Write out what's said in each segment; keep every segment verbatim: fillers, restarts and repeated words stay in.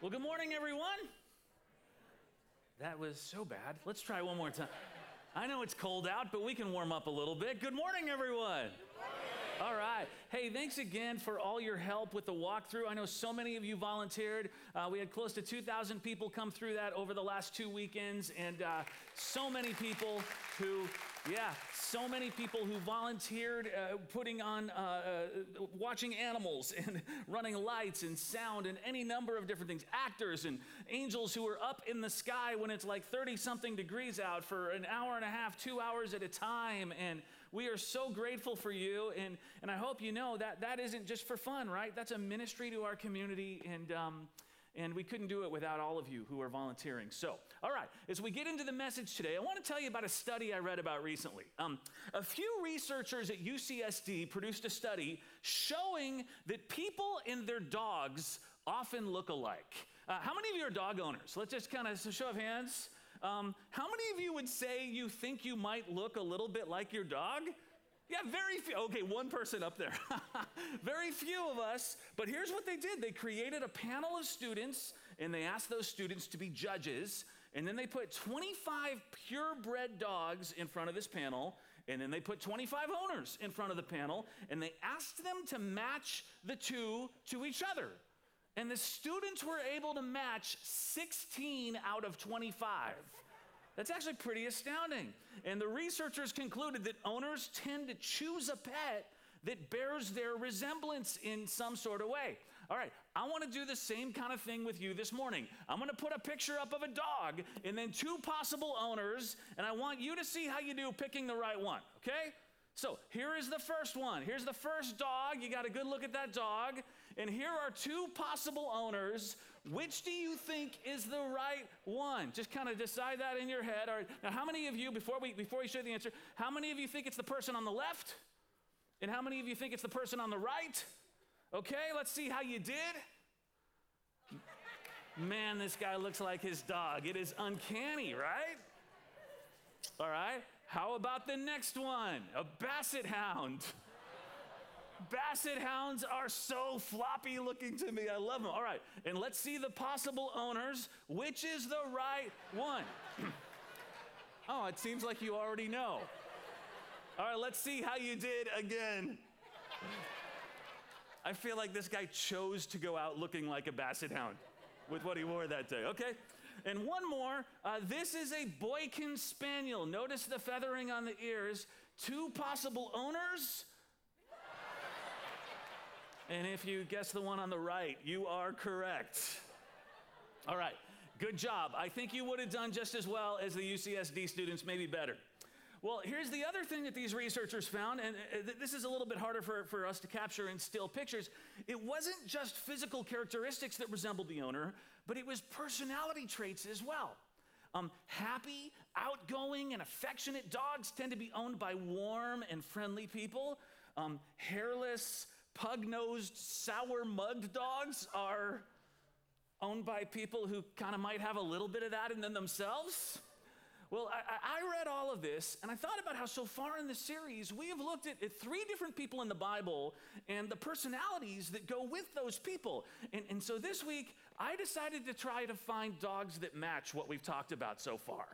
Well, good morning, everyone. That was so bad. Let's try one more time. I know it's cold out, but we can warm up a little bit. Good morning, everyone. Good morning. All right. Hey, thanks again for all your help with the walkthrough. I know so many of you volunteered. Uh, we had close to two thousand people come through that over the last two weekends, and uh, so many people who, yeah, so many people who volunteered uh, putting on, uh, uh, watching animals and running lights and sound and any number of different things. Actors and angels who were up in the sky when it's like thirty-something degrees out for an hour and a half, two hours at a time, and we are so grateful for you, and, and I hope you know that that isn't just for fun, right? That's a ministry to our community, and um, and we couldn't do it without all of you who are volunteering. So, all right, as we get into the message today, I want to tell you about a study I read about recently. Um, a few researchers at U C S D produced a study showing that people and their dogs often look alike. Uh, how many of you are dog owners? Let's just kind of show of hands. Um, how many of you would say you think you might look a little bit like your dog? Yeah, very few. Okay, one person up there. Very few of us. But here's what they did. They created a panel of students, and they asked those students to be judges. And then they put twenty-five purebred dogs in front of this panel, and then they put twenty-five owners in front of the panel, and they asked them to match the two to each other. And the students were able to match sixteen out of twenty-five. That's actually pretty astounding. And the researchers concluded that owners tend to choose a pet that bears their resemblance in some sort of way. All right, I want to do the same kind of thing with you this morning. I'm going to put a picture up of a dog and then two possible owners, and I want you to see how you do picking the right one, okay? So here is the first one. Here's the first dog. You got a good look at that dog. And here are two possible owners. Which do you think is the right one? Just kind of decide that in your head. All right. Now, how many of you, before we before we show the answer, how many of you think it's the person on the left? And how many of you think it's the person on the right? Okay, let's see how you did. Man, this guy looks like his dog. It is uncanny, right? All right. How about the next one? A basset hound. Basset hounds are so floppy looking to me. I love them. All right, and let's see the possible owners. Which is the right one? Oh, it seems like you already know. All right, let's see how you did again. I feel like this guy chose to go out looking like a basset hound with what he wore that day. Okay. And one more, uh, this is a Boykin Spaniel. Notice the feathering on the ears. Two possible owners. And if you guess the one on the right, you are correct. All right, good job. I think you would have done just as well as the U C S D students, maybe better. Well, here's the other thing that these researchers found, and this is a little bit harder for, for us to capture in still pictures. It wasn't just physical characteristics that resembled the owner, but it was personality traits as well. Um, happy, outgoing, and affectionate dogs tend to be owned by warm and friendly people. Um, hairless, pug-nosed, sour-mugged dogs are owned by people who kind of might have a little bit of that in them themselves. Well, I, I read all of this, and I thought about how so far in the series, we have looked at, at three different people in the Bible and the personalities that go with those people. And, and so this week, I decided to try to find dogs that match what we've talked about so far.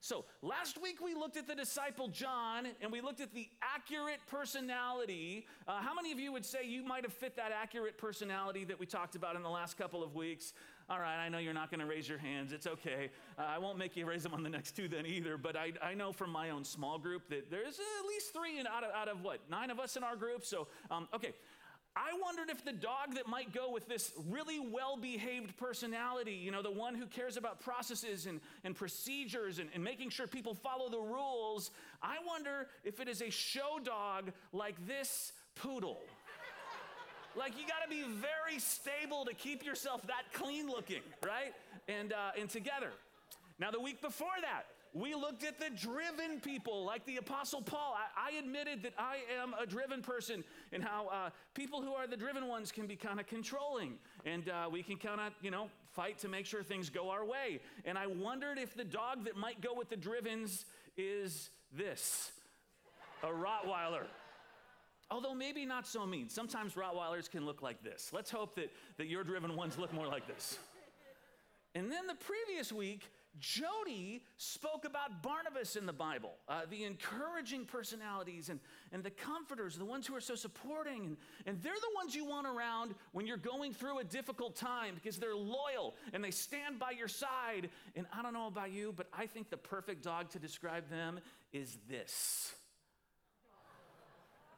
So last week, we looked at the disciple John, and we looked at the accurate personality. Uh, how many of you would say you might have fit that accurate personality that we talked about in the last couple of weeks? All right, I know you're not going to raise your hands. It's okay. Uh, I won't make you raise them on the next two then either, but I, I know from my own small group that there's at least three in, out, of, out of, what, nine of us in our group? So, um, okay. I wondered if the dog that might go with this really well-behaved personality, you know, the one who cares about processes and, and procedures and, and making sure people follow the rules, I wonder if it is a show dog like this poodle. Like, you got to be very stable to keep yourself that clean looking, right? And, uh, and together. Now, the week before that, we looked at the driven people, like the Apostle Paul. I, I admitted that I am a driven person, and how uh, people who are the driven ones can be kind of controlling, and uh, we can kind of, you know, fight to make sure things go our way. And I wondered if the dog that might go with the drivens is this, a Rottweiler. Although maybe not so mean. Sometimes Rottweilers can look like this. Let's hope that, that your driven ones look more like this. And then the previous week, Jody spoke about Barnabas in the Bible, uh, the encouraging personalities and, and the comforters, the ones who are so supporting. And, and they're the ones you want around when you're going through a difficult time because they're loyal and they stand by your side. And I don't know about you, but I think the perfect dog to describe them is this.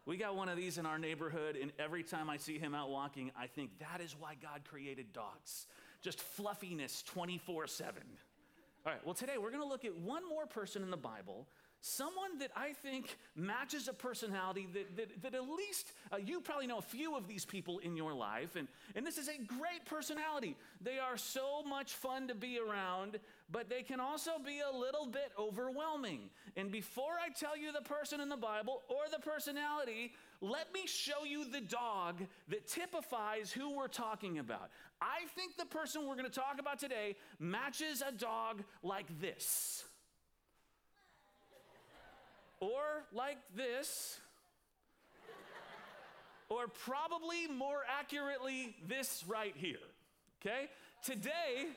We got one of these in our neighborhood, and every time I see him out walking, I think that is why God created dogs. Just fluffiness twenty-four seven. All right, well, today we're going to look at one more person in the Bible, someone that I think matches a personality that, that, that at least uh, you probably know a few of these people in your life. And, and this is a great personality. They are so much fun to be around, but they can also be a little bit overwhelming. And before I tell you the person in the Bible or the personality, let me show you the dog that typifies who we're talking about. I think the person we're going to talk about today matches a dog like this. Or like this. Or probably more accurately, this right here. Okay? Today,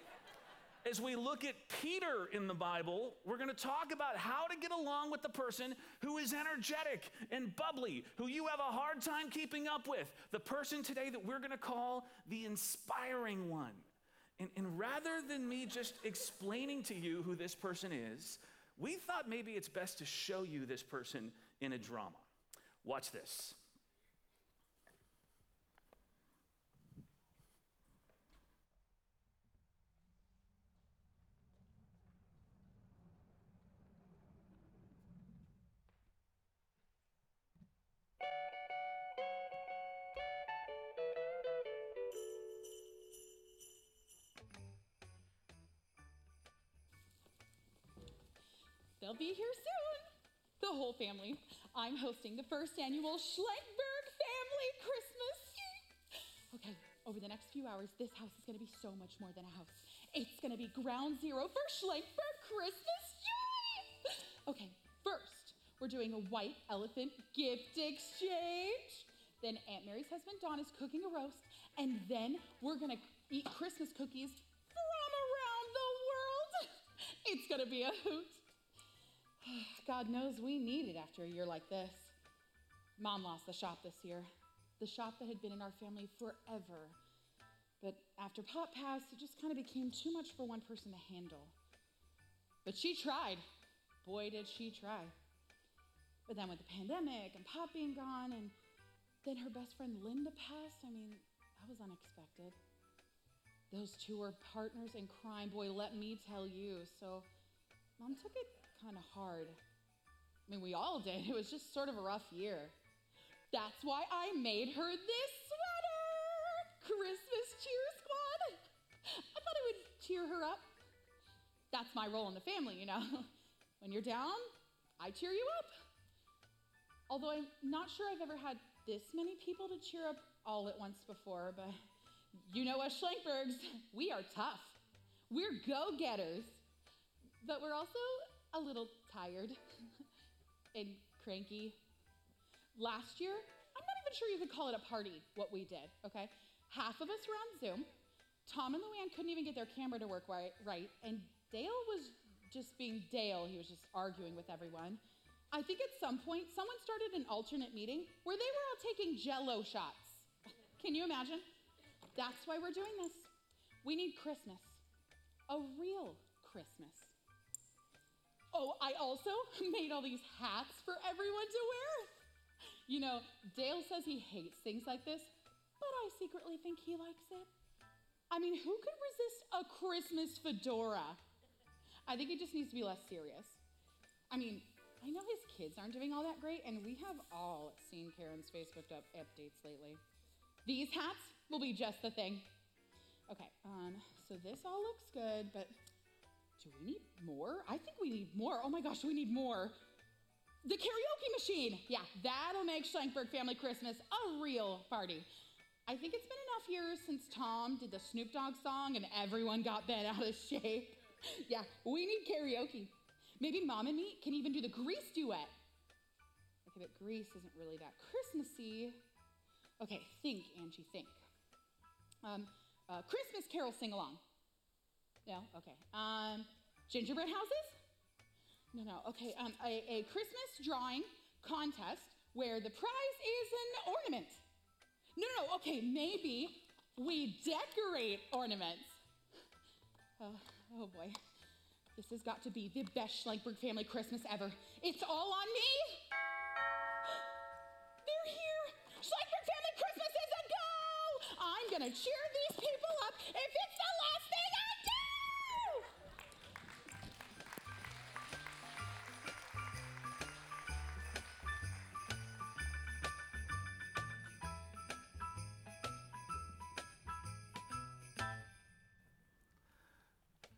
as we look at Peter in the Bible, we're going to talk about how to get along with the person who is energetic and bubbly, who you have a hard time keeping up with, the person today that we're going to call the inspiring one. And, and rather than me just explaining to you who this person is, we thought maybe it's best to show you this person in a drama. Watch this. They'll be here soon, the whole family. I'm hosting the first annual Schlenberg family Christmas. Okay, over the next few hours, this house is gonna be so much more than a house. It's gonna be ground zero for Schlenberg Christmas joy. Okay, first, we're doing a white elephant gift exchange. Then Aunt Mary's husband, Don, is cooking a roast. And then we're gonna eat Christmas cookies from around the world. It's gonna be a hoot. God knows we need it after a year like this. Mom lost the shop this year, the shop that had been in our family forever. But after Pop passed, it just kind of became too much for one person to handle. But she tried. Boy, did she try. But then with the pandemic and Pop being gone, and then her best friend Linda passed, I mean, that was unexpected. Those two were partners in crime, boy, let me tell you. So Mom took it kind of hard. I mean, we all did. It was just sort of a rough year. That's why I made her this sweater! Christmas Cheer Squad! I thought it would cheer her up. That's my role in the family, you know. When you're down, I cheer you up. Although I'm not sure I've ever had this many people to cheer up all at once before, but you know us Schlankbergs, we are tough. We're go-getters. But we're also a little tired and cranky. Last year, I'm not even sure you could call it a party, what we did, okay? Half of us were on Zoom. Tom and Luann couldn't even get their camera to work right, and Dale was just being Dale. He was just arguing with everyone. I think at some point, someone started an alternate meeting where they were all taking Jell-O shots. Can you imagine? That's why we're doing this. We need Christmas, a real Christmas. Oh, I also made all these hats for everyone to wear. You know, Dale says he hates things like this, but I secretly think he likes it. I mean, who could resist a Christmas fedora? I think it just needs to be less serious. I mean, I know his kids aren't doing all that great, and we have all seen Karen's Facebook updates lately. These hats will be just the thing. Okay, um, so this all looks good, but do we need more? I think we need more. Oh my gosh, we need more. The karaoke machine. Yeah, that'll make Schlenberg Family Christmas a real party. I think it's been enough years since Tom did the Snoop Dogg song and everyone got bent out of shape. Yeah, we need karaoke. Maybe Mom and me can even do the Grease duet. Okay, but Grease isn't really that Christmassy. Okay, think, Angie, think. Um, uh, Christmas Carol sing-along. No? Okay. Um, gingerbread houses? No, no. Okay. Um, a, a Christmas drawing contest where the prize is an ornament. No, no, no. Okay. Maybe we decorate ornaments. Oh, oh boy. This has got to be the best Schlenberg family Christmas ever. It's all on me. They're here. Schlenberg family Christmas is a go. I'm going to cheer these people up if it's the last thing I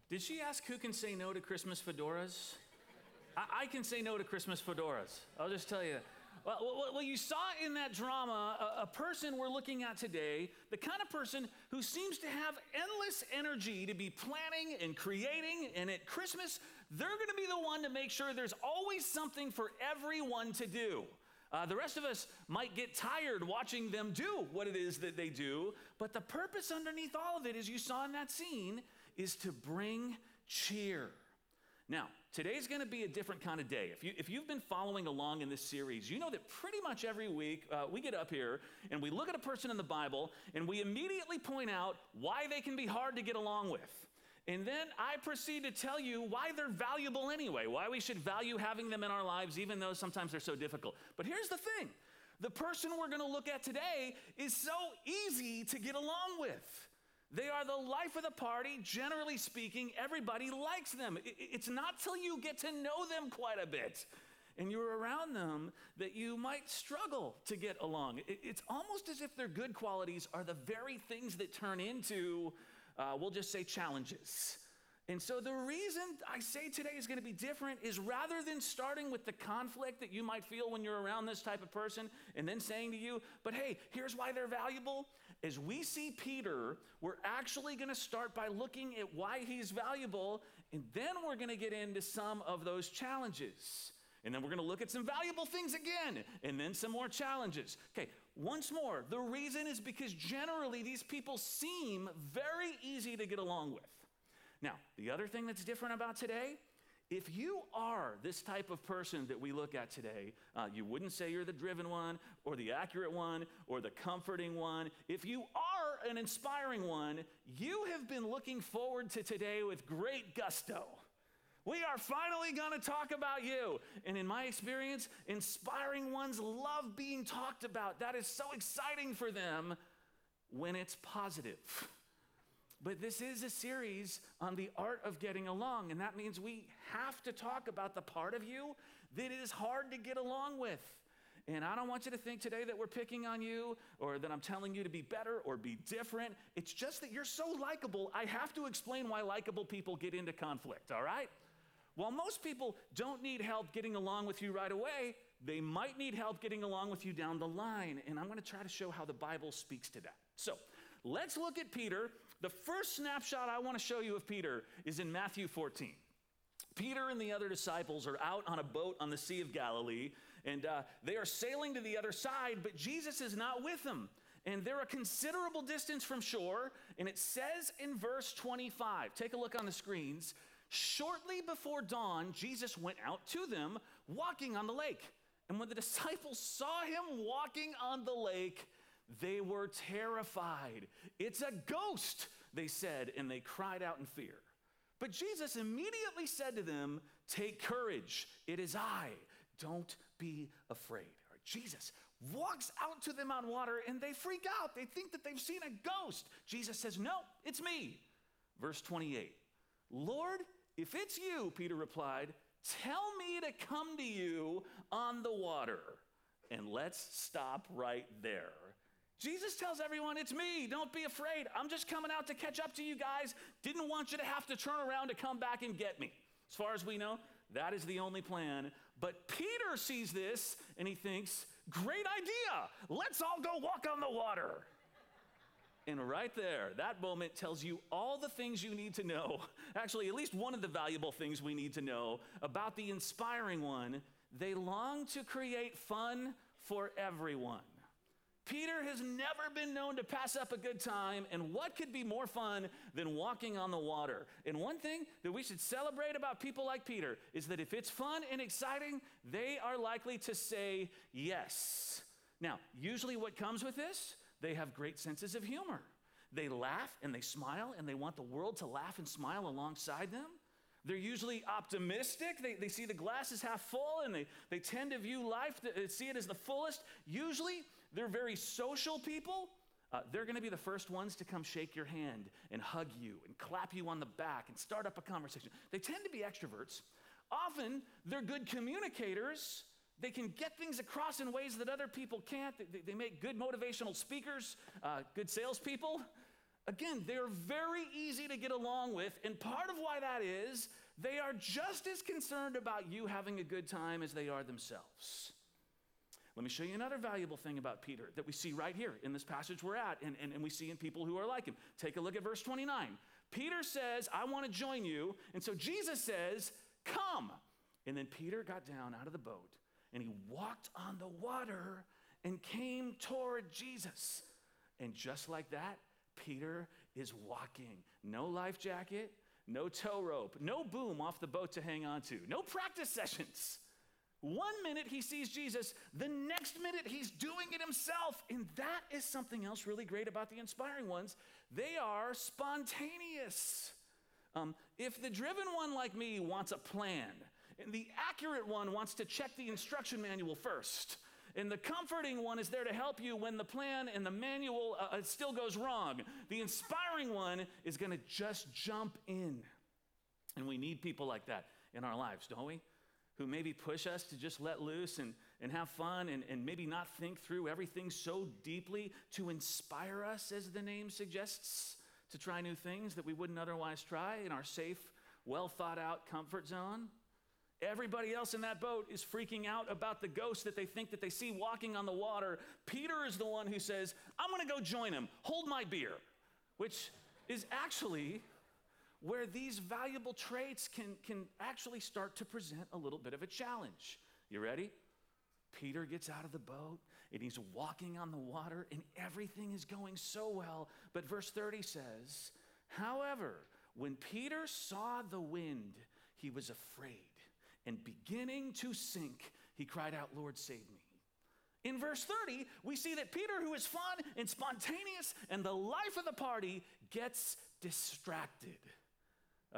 Did she ask who can say no to Christmas fedoras? I, I can say no to Christmas fedoras. I'll just tell you that. Well, well, well, you saw in that drama a, a person we're looking at today, the kind of person who seems to have endless energy to be planning and creating, and at Christmas, they're going to be the one to make sure there's always something for everyone to do. Uh, the rest of us might get tired watching them do what it is that they do, but the purpose underneath all of it, as you saw in that scene, is to bring cheer. Now, today's going to be a different kind of day. If, you, if you've been following along in this series, you know that pretty much every week uh, we get up here and we look at a person in the Bible and we immediately point out why they can be hard to get along with. And then I proceed to tell you why they're valuable anyway, why we should value having them in our lives, even though sometimes they're so difficult. But here's the thing. The person we're going to look at today is so easy to get along with. They are the life of the party. Generally speaking, everybody likes them. It's not till you get to know them quite a bit and you're around them that you might struggle to get along. It's almost as if their good qualities are the very things that turn into Uh, we'll just say challenges. And so the reason I say today is going to be different is rather than starting with the conflict that you might feel when you're around this type of person and then saying to you, but hey, here's why they're valuable. As we see Peter, we're actually going to start by looking at why he's valuable, and then we're going to get into some of those challenges. And then we're going to look at some valuable things again, and then some more challenges. Okay, once more, the reason is because generally these people seem very easy to get along with. Now, the other thing that's different about today, if you are this type of person that we look at today, uh, you wouldn't say you're the driven one, or the accurate one, or the comforting one. If you are an inspiring one, you have been looking forward to today with great gusto. We are finally going to talk about you. And in my experience, inspiring ones love being talked about. That is so exciting for them when it's positive. But this is a series on the art of getting along, and that means we have to talk about the part of you that is hard to get along with. And I don't want you to think today that we're picking on you or that I'm telling you to be better or be different. It's just that you're so likable, I have to explain why likable people get into conflict, all right? While most people don't need help getting along with you right away, they might need help getting along with you down the line. And I'm going to try to show how the Bible speaks to that. So let's look at Peter. The first snapshot I want to show you of Peter is in Matthew fourteen. Peter and the other disciples are out on a boat on the Sea of Galilee, and uh, they are sailing to the other side, but Jesus is not with them. And they're a considerable distance from shore, and it says in verse twenty-five, take a look on the screens, shortly before dawn, Jesus went out to them walking on the lake. And when the disciples saw him walking on the lake, they were terrified. It's a ghost, they said, and they cried out in fear. But Jesus immediately said to them, take courage, it is I, don't be afraid. Jesus walks out to them on water and they freak out. They think that they've seen a ghost. Jesus says, no, it's me. Verse twenty-eight, Lord, if it's you, Peter replied, tell me to come to you on the water. And let's stop right there. Jesus tells everyone, it's me, don't be afraid. I'm just coming out to catch up to you guys. Didn't want you to have to turn around to come back and get me. As far as we know, that is the only plan. But Peter sees this and he thinks, great idea, let's all go walk on the water. And right there, that moment tells you all the things you need to know. Actually, at least one of the valuable things we need to know about the inspiring one. They long to create fun for everyone. Peter has never been known to pass up a good time, and what could be more fun than walking on the water? And one thing that we should celebrate about people like Peter is that if it's fun and exciting, they are likely to say yes. Now, usually what comes with this, they have great senses of humor. They laugh and they smile, and they want the world to laugh and smile alongside them. They're usually optimistic. They, they see the glass is half full, and they, they tend to view life, to see it as the fullest. Usually, they're very social people. Uh, they're going to be the first ones to come shake your hand and hug you and clap you on the back and start up a conversation. They tend to be extroverts. Often, they're good communicators. They can get things across in ways that other people can't. They, they make good motivational speakers, uh, good salespeople. Again, they're very easy to get along with, and part of why that is, they are just as concerned about you having a good time as they are themselves. Let me show you another valuable thing about Peter that we see right here in this passage we're at, and, and, and we see in people who are like him. Take a look at verse twenty-nine. Peter says, I want to join you, and so Jesus says, come. And then Peter got down out of the boat, and he walked on the water and came toward Jesus. And just like that, Peter is walking. No life jacket, no tow rope, no boom off the boat to hang on to, no practice sessions. One minute he sees Jesus, the next minute he's doing it himself. And that is something else really great about the inspiring ones. They are spontaneous. Um, if the driven one like me wants a plan, and the accurate one wants to check the instruction manual first, and the comforting one is there to help you when the plan and the manual uh, still goes wrong, the inspiring one is going to just jump in. And we need people like that in our lives, don't we? Who maybe push us to just let loose and, and have fun and, and maybe not think through everything so deeply, to inspire us, as the name suggests, to try new things that we wouldn't otherwise try in our safe, well-thought-out comfort zone. Everybody else in that boat is freaking out about the ghost that they think that they see walking on the water. Peter is the one who says, I'm going to go join him. Hold my beer. Which is actually where these valuable traits can, can actually start to present a little bit of a challenge. You ready? Peter gets out of the boat, and he's walking on the water, and everything is going so well. But verse thirty says, however, when Peter saw the wind, he was afraid. And beginning to sink, he cried out, Lord, save me. In verse thirty, we see that Peter, who is fun and spontaneous and the life of the party, gets distracted.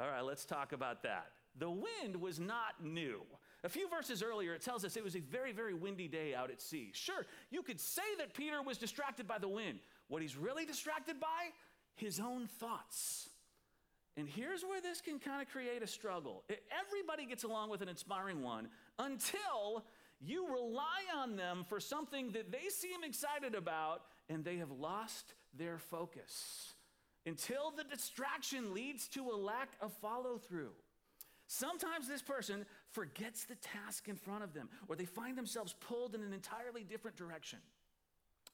All right, let's talk about that. The wind was not new. A few verses earlier, it tells us it was a very, very windy day out at sea. Sure, you could say that Peter was distracted by the wind. What he's really distracted by? His own thoughts. And here's where this can kind of create a struggle. Everybody gets along with an inspiring one until you rely on them for something that they seem excited about, and they have lost their focus. Until the distraction leads to a lack of follow-through. Sometimes this person forgets the task in front of them, or they find themselves pulled in an entirely different direction.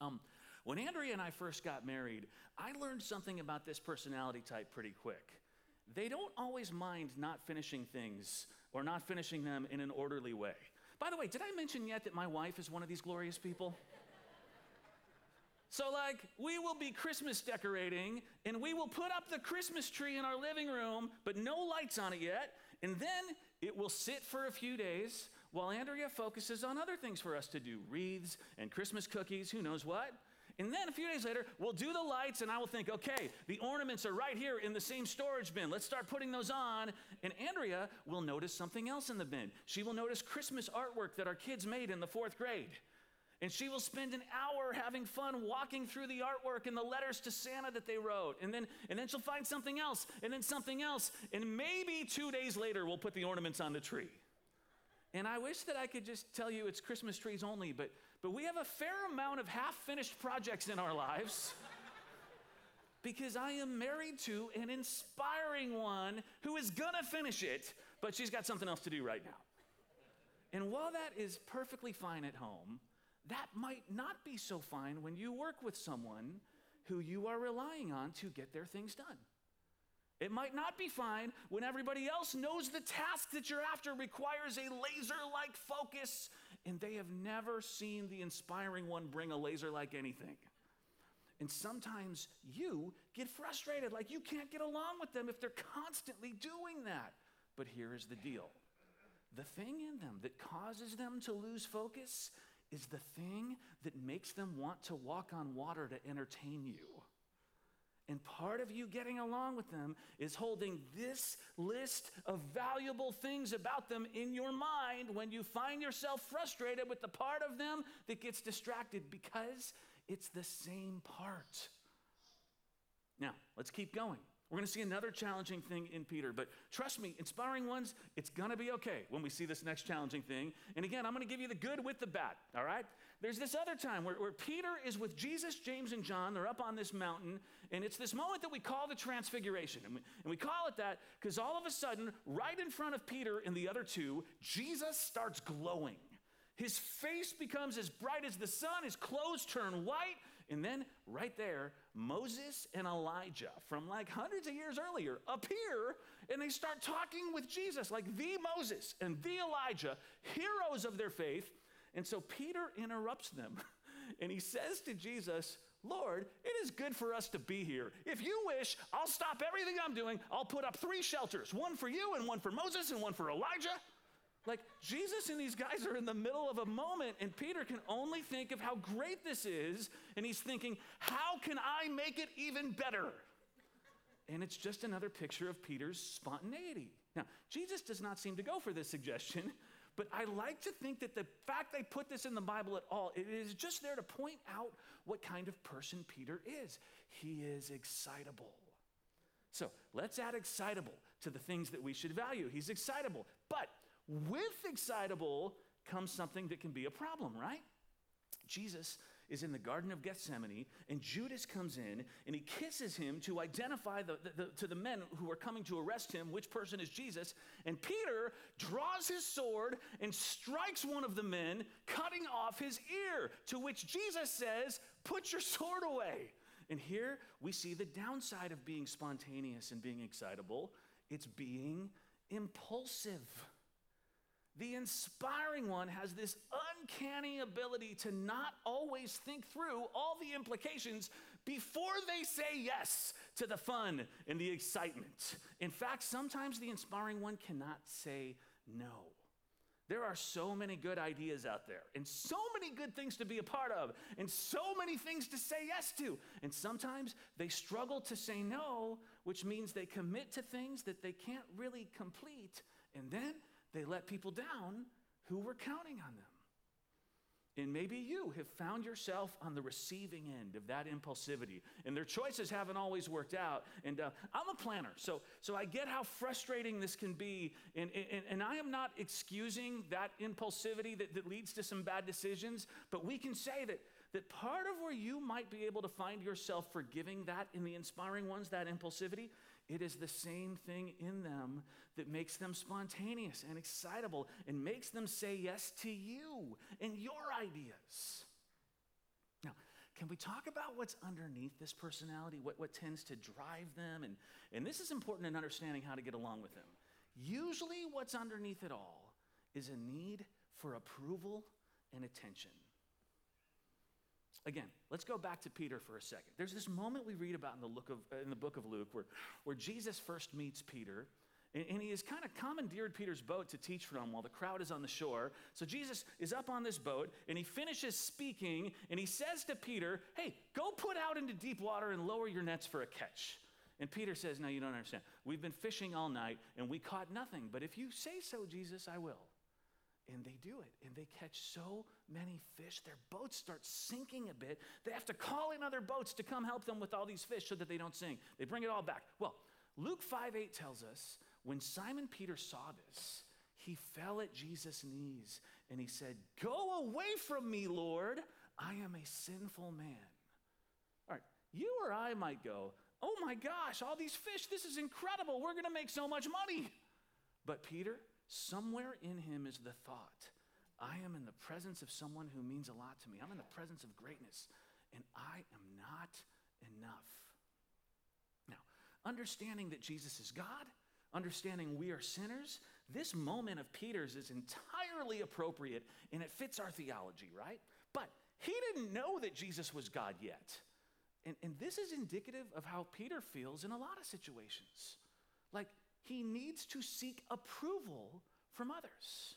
Um, when Andrea and I first got married, I learned something about this personality type pretty quick. They don't always mind not finishing things or not finishing them in an orderly way. By the way, did I mention yet that my wife is one of these glorious people? So like, we will be Christmas decorating, and we will put up the Christmas tree in our living room, but no lights on it yet, and then it will sit for a few days while Andrea focuses on other things for us to do, wreaths and Christmas cookies, who knows what. And then a few days later, we'll do the lights, and I will think, okay, the ornaments are right here in the same storage bin. Let's start putting those on. And Andrea will notice something else in the bin. She will notice Christmas artwork that our kids made in the fourth grade. And she will spend an hour having fun walking through the artwork and the letters to Santa that they wrote. And then, and then she'll find something else, and then something else. And maybe two days later, we'll put the ornaments on the tree. And I wish that I could just tell you it's Christmas trees only, but, but we have a fair amount of half-finished projects in our lives because I am married to an inspiring one who is gonna finish it, but she's got something else to do right now. And while that is perfectly fine at home, that might not be so fine when you work with someone who you are relying on to get their things done. It might not be fine when everybody else knows the task that you're after requires a laser-like focus and they have never seen the inspiring one bring a laser like anything. And sometimes you get frustrated, like you can't get along with them if they're constantly doing that. But here is the deal. The thing in them that causes them to lose focus is the thing that makes them want to walk on water to entertain you. And part of you getting along with them is holding this list of valuable things about them in your mind when you find yourself frustrated with the part of them that gets distracted, because it's the same part. Now, let's keep going. We're going to see another challenging thing in Peter, but trust me, inspiring ones, it's going to be okay when we see this next challenging thing. And again, I'm going to give you the good with the bad, all right? There's this other time where, where Peter is with Jesus, James, and John. They're up on this mountain, and it's this moment that we call the transfiguration. And we, and we call it that because all of a sudden, right in front of Peter and the other two, Jesus starts glowing. His face becomes as bright as the sun, his clothes turn white, and then right there, Moses and Elijah from like hundreds of years earlier appear, and they start talking with Jesus, like the Moses and the Elijah, heroes of their faith. And so Peter interrupts them, and he says to Jesus, "Lord, it is good for us to be here. If you wish, I'll stop everything I'm doing. I'll put up three shelters, one for you and one for Moses and one for Elijah." Like, Jesus and these guys are in the middle of a moment, and Peter can only think of how great this is, and he's thinking, how can I make it even better? And it's just another picture of Peter's spontaneity. Now, Jesus does not seem to go for this suggestion, but I like to think that the fact they put this in the Bible at all, it is just there to point out what kind of person Peter is. He is excitable. So let's add excitable to the things that we should value. He's excitable, but with excitable comes something that can be a problem, right? Jesus is in the Garden of Gethsemane, and Judas comes in, and he kisses him to identify the, the, the, to the men who are coming to arrest him which person is Jesus. And Peter draws his sword and strikes one of the men, cutting off his ear, to which Jesus says, "Put your sword away." And here we see the downside of being spontaneous and being excitable. It's being impulsive. The inspiring one has this uncanny ability to not always think through all the implications before they say yes to the fun and the excitement. In fact, sometimes the inspiring one cannot say no. There are so many good ideas out there, and so many good things to be a part of, and so many things to say yes to. And sometimes they struggle to say no, which means they commit to things that they can't really complete, and then they let people down who were counting on them. And maybe you have found yourself on the receiving end of that impulsivity, and their choices haven't always worked out. And uh, I'm a planner, so so I get how frustrating this can be, and, and, and I am not excusing that impulsivity that, that leads to some bad decisions, but we can say that, that part of where you might be able to find yourself forgiving that in the inspiring ones, that impulsivity, it is the same thing in them that makes them spontaneous and excitable and makes them say yes to you and your ideas. Now, can we talk about what's underneath this personality, what, what tends to drive them? And, and this is important in understanding how to get along with them. Usually what's underneath it all is a need for approval and attention. Again, let's go back to Peter for a second. There's this moment we read about in the, look of, in the book of Luke where, where Jesus first meets Peter, and, and he has kind of commandeered Peter's boat to teach from while the crowd is on the shore. So Jesus is up on this boat, and he finishes speaking, and he says to Peter, "Hey, go put out into deep water and lower your nets for a catch." And Peter says, "No, you don't understand. We've been fishing all night, and we caught nothing. But if you say so, Jesus, I will." And they do it, and they catch so many fish. Their boats start sinking a bit. They have to call in other boats to come help them with all these fish so that they don't sink. They bring it all back. Well, Luke five eight tells us, when Simon Peter saw this, he fell at Jesus' knees, and he said, "Go away from me, Lord. I am a sinful man." All right, you or I might go, "Oh my gosh, all these fish, this is incredible. We're going to make so much money." But Peter, somewhere in him is the thought, I am in the presence of someone who means a lot to me. I'm in the presence of greatness, and I am not enough. Now, understanding that Jesus is God, understanding we are sinners, This moment of Peter's is entirely appropriate, and it fits our theology, right? But he didn't know that Jesus was God yet. And, and this is indicative of how Peter feels in a lot of situations. Like, he needs to seek approval from others.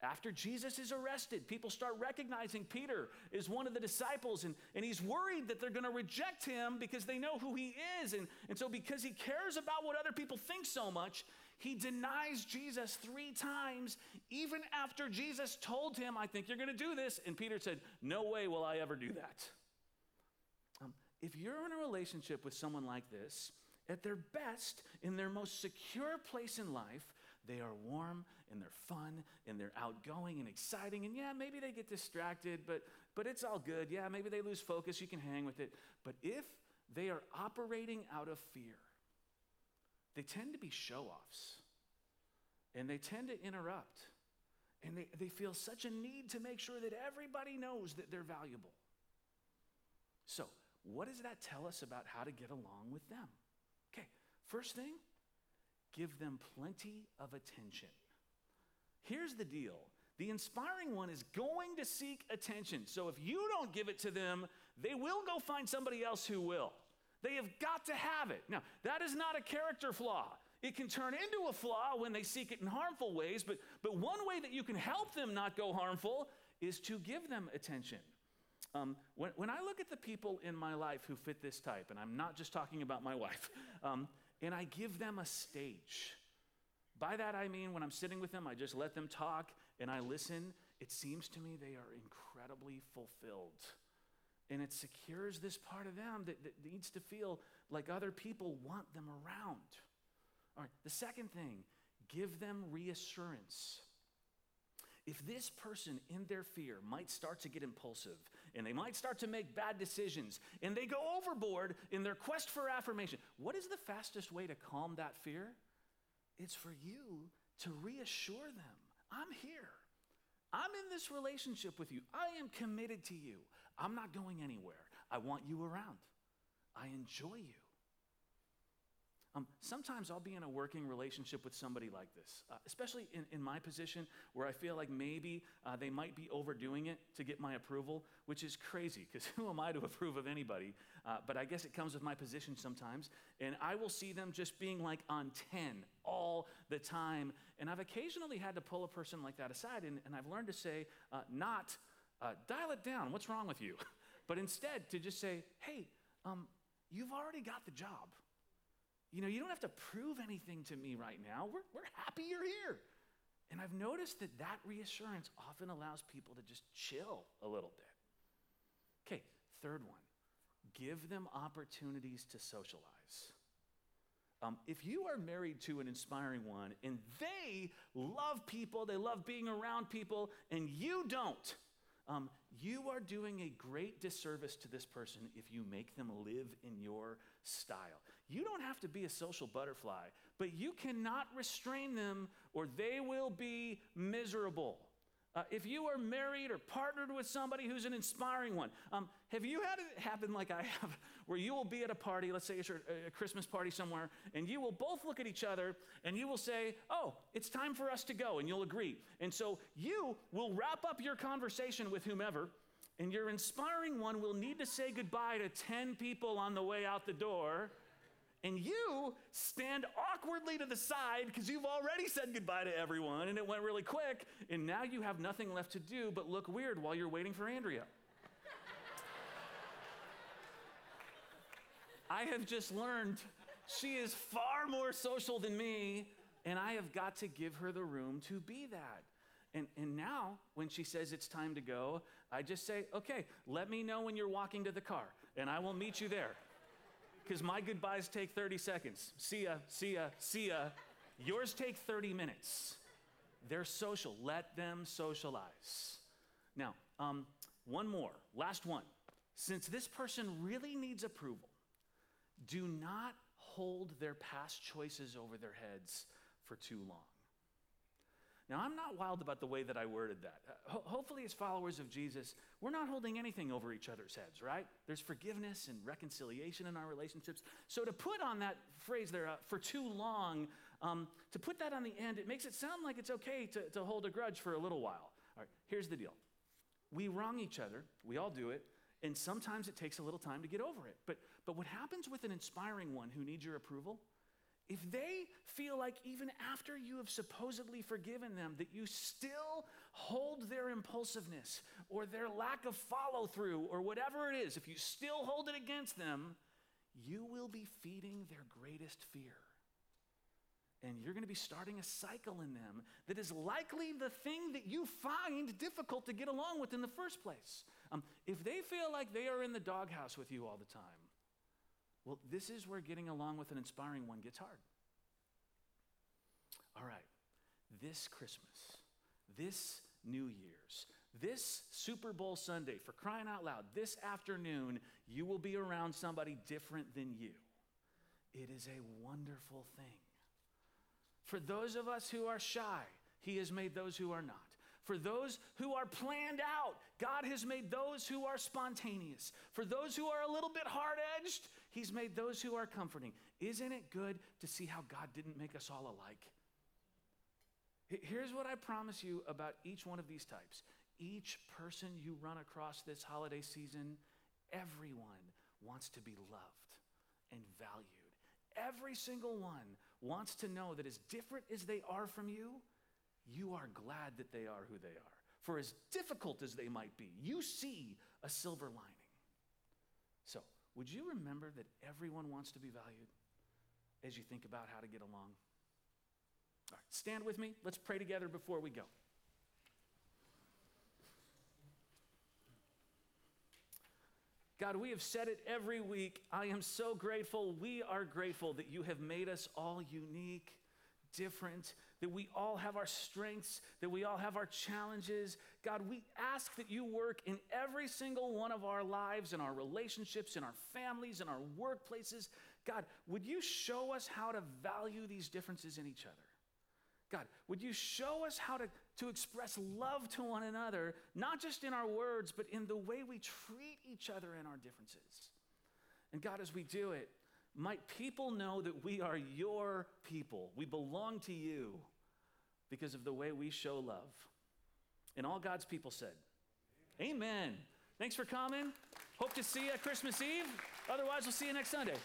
After Jesus is arrested, people start recognizing Peter is one of the disciples, and, and he's worried that they're going to reject him because they know who he is. And, and so because he cares about what other people think so much, he denies Jesus three times, even after Jesus told him, I think you're going to do this. And Peter said, no way will I ever do that. Um, if you're in a relationship with someone like this, at their best, in their most secure place in life, they are warm, and they're fun, and they're outgoing and exciting, and yeah, maybe they get distracted, but, but it's all good. Yeah, maybe they lose focus. You can hang with it. But if they are operating out of fear, they tend to be show-offs, and they tend to interrupt, and they, they feel such a need to make sure that everybody knows that they're valuable. So what does that tell us about how to get along with them? Okay, first thing, give them plenty of attention. Here's the deal. The inspiring one is going to seek attention. So if you don't give it to them, they will go find somebody else who will. They have got to have it. Now, that is not a character flaw. It can turn into a flaw when they seek it in harmful ways, but, but one way that you can help them not go harmful is to give them attention. Um, when, when I look at the people in my life who fit this type, and I'm not just talking about my wife, um, and I give them a stage. By that I mean when I'm sitting with them, I just let them talk and I listen. It seems to me they are incredibly fulfilled. And it secures this part of them that, that needs to feel like other people want them around. All right, the second thing, give them reassurance. If this person in their fear might start to get impulsive and they might start to make bad decisions and they go overboard in their quest for affirmation, what is the fastest way to calm that fear? It's for you to reassure them. I'm here. I'm in this relationship with you. I am committed to you. I'm not going anywhere. I want you around. I enjoy you. Um, sometimes I'll be in a working relationship with somebody like this, uh, especially in, in my position where I feel like maybe uh, they might be overdoing it to get my approval, which is crazy because who am I to approve of anybody? Uh, but I guess it comes with my position sometimes. And I will see them just being like on ten all the time. And I've occasionally had to pull a person like that aside. And, and I've learned to say, uh, not uh, dial it down. What's wrong with you? But instead to just say, hey, um, you've already got the job. You know, you don't have to prove anything to me right now. We're, we're happy you're here. And I've noticed that that reassurance often allows people to just chill a little bit. Okay, third one, give them opportunities to socialize. Um, if you are married to an inspiring one and they love people, they love being around people, and you don't, um, you are doing a great disservice to this person if you make them live in your style. You don't have to be a social butterfly, but you cannot restrain them or they will be miserable. Uh, if you are married or partnered with somebody who's an inspiring one, um, have you had it happen like I have, where you will be at a party, let's say it's a Christmas party somewhere, and you will both look at each other and you will say, oh, it's time for us to go, and you'll agree. And so you will wrap up your conversation with whomever, and your inspiring one will need to say goodbye to ten people on the way out the door, and you stand awkwardly to the side because you've already said goodbye to everyone and it went really quick, and now you have nothing left to do but look weird while you're waiting for Andrea. I have just learned she is far more social than me, and I have got to give her the room to be that. And, and now, when she says it's time to go, I just say, okay, let me know when you're walking to the car, and I will meet you there. Because my goodbyes take thirty seconds. See ya, see ya, see ya. Yours take thirty minutes. They're social. Let them socialize. Now, um, one more, last one. Since this person really needs approval, do not hold their past choices over their heads for too long. Now, I'm not wild about the way that I worded that. Uh, ho- hopefully, as followers of Jesus, we're not holding anything over each other's heads, right? There's forgiveness and reconciliation in our relationships. So to put on that phrase there, uh, for too long, um, to put that on the end, it makes it sound like it's okay to, to hold a grudge for a little while. All right, here's the deal. We wrong each other. We all do it. And sometimes it takes a little time to get over it. But, but what happens with an inspiring one who needs your approval? If they feel like even after you have supposedly forgiven them that you still hold their impulsiveness or their lack of follow-through or whatever it is, if you still hold it against them, you will be feeding their greatest fear. And you're going to be starting a cycle in them that is likely the thing that you find difficult to get along with in the first place. Um, if they feel like they are in the doghouse with you all the time, well, this is where getting along with an inspiring one gets hard. All right, this Christmas, this New Year's, this Super Bowl Sunday, for crying out loud, this afternoon, you will be around somebody different than you. It is a wonderful thing. For those of us who are shy, he has made those who are not. For those who are planned out, God has made those who are spontaneous. For those who are a little bit hard-edged, he's made those who are comforting. Isn't it good to see how God didn't make us all alike? Here's what I promise you about each one of these types. Each person you run across this holiday season, everyone wants to be loved and valued. Every single one wants to know that as different as they are from you, you are glad that they are who they are. For as difficult as they might be, you see a silver lining. So, would you remember that everyone wants to be valued as you think about how to get along? All right, stand with me. Let's pray together before we go. God, we have said it every week. I am so grateful. We are grateful that you have made us all unique, different, that we all have our strengths, that we all have our challenges. God, we ask that you work in every single one of our lives, in our relationships, in our families, in our workplaces. God, would you show us how to value these differences in each other? God, would you show us how to, to express love to one another, not just in our words, but in the way we treat each other in our differences? And God, as we do it, might people know that we are your people. We belong to you because of the way we show love. And all God's people said, amen. Amen. Thanks for coming. Hope to see you at Christmas Eve. Otherwise, we'll see you next Sunday.